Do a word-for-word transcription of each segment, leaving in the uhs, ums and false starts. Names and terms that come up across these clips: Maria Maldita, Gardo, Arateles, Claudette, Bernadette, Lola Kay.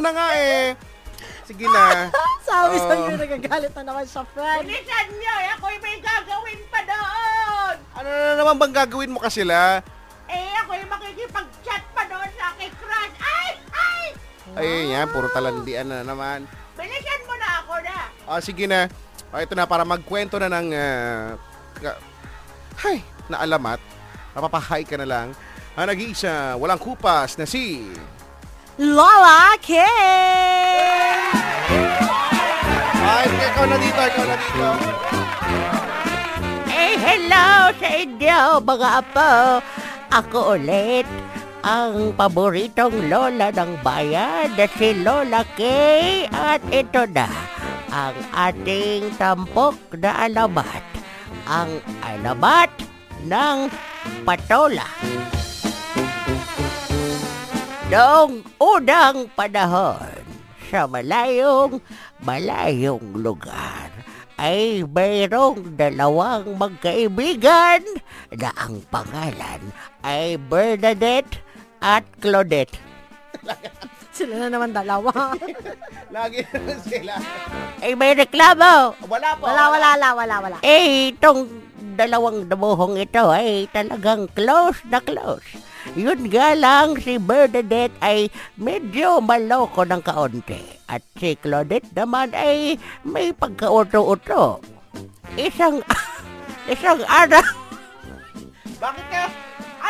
ka na nga eh. Sige na. Sabi sa iyo, nagagalit na naman siya, friend. Bilisan niyo, ako'y may gagawin pa doon. Ano na naman bang gagawin mo kasi la? Eh, ako'y makikipag-chat pa doon sa aking crush. Ay! Ay! Ay, wow. Yan, puro talandian na naman. Bilisan mo na ako na. Oh, sige na. Oh, ito na, para magkwento na ng... Uh, hay, naalamat. Napapahay ka na lang. Ang nag-iisa, walang kupas na si... Lola Kay! Ay, ikaw na dito, ikaw na dito. Hey, hello sa inyo, mga apo. Ako ulit, ang paboritong lola ng bayan na si Lola Kay. At ito na, ang ating tampok na alamat. Ang alamat ng patola. Noong unang panahon, sa malayong, malayong lugar, ay mayroong dalawang magkaibigan na ang pangalan ay Bernadette at Claudette. Sila na naman dalawa. Lagi na sila. Ay may reklamo. Wala po. Wala, wala, wala, wala, wala. Eh, itong dalawang damuhong ito ay talagang close na close. Yun nga lang, si Bernadette ay medyo maloko ng kaunti. At si Claudette naman ay may pagkauto-uto. Isang... isang araw... Bakit ka?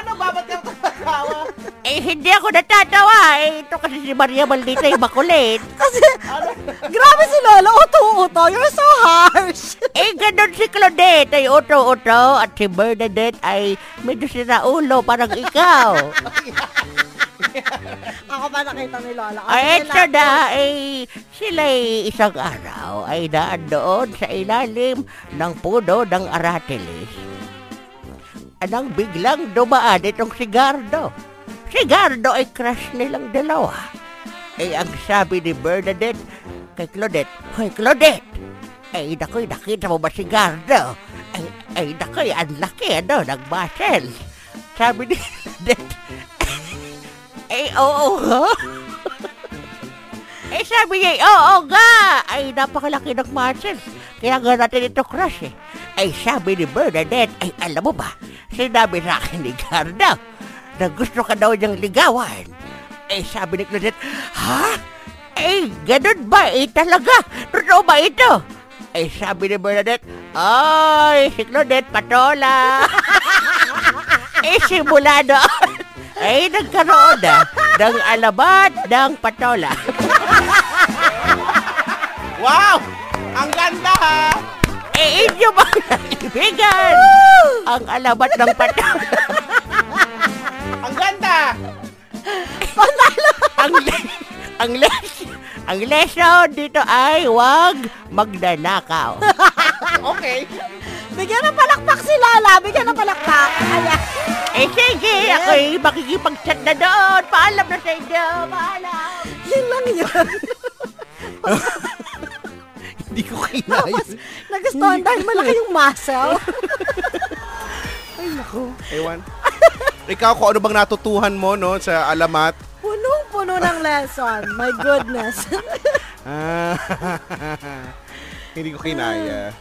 Ano ba? Ba't kang tatawa? Eh, hindi ako natatawa. Eh, ito kasi si Maria Maldita ay makulit. Kasi... Ano? Grabe si Lolo, uto-uto. You're so harsh. Eh, ganun si Claudette ay uto-uto. At si Bernadette ay medyo sinaulo, parang ikaw. Ako pa nakita ni Lola. Ay, eto na, ay sila'y isang araw ay daan doon sa ilalim ng puno ng Arateles. Anang biglang dumaan itong si Gardo. Si Gardo ay crush nilang dalawa. Eh, ang sabi ni Bernadette kay Claudette, "Hoy, Claudette! Ay, nakoy, nakita mo ba si Gardo? Ay, ay nakoy, ang laki, ano, nag-muscle." Sabi ni Claudette, "Ay, oo nga." Eh, sabi niya, "Oo nga! Ay, napakalaki ng muscles. Kaya nga natin ito crush eh." Ay, sabi ni Bernadette, "Ay, alam mo ba, sinabi sa akin ni Gardo na gusto ka daw niyang ligawan." Ay, sabi ni Claudette, "Ha? Ay, ganun ba? Eh, talaga? Totoo ba ito?" Ay, sabi ni Bernadette, "Ay, si Claudette, patola." Ay, simula doon ay nagkaroon na ng alamat ng patola. Wow! Ang ganda ha! Eh, inyo mga kaibigan, ang alamat ng patola. Ang ganda! Patola! Ang, le- ang, les- ang lesson dito ay huwag magnanakaw. Okay. Bigyan ng palakpak si Lola. Bigyan ng palakpak. Ayan. Eh, sige. Yes. Ako'y makikipag-chat na doon. Paalam na sa inyo. Paalam. Yan lang yan. Hindi ko kinay. Tapos, nagustuhan dahil malaki yung muscle. Ay, naku. Ewan. Ikaw, kung ano bang natutuhan mo, no, sa alamat? Punong-puno ng lesson. My goodness. Hindi ko kinaya.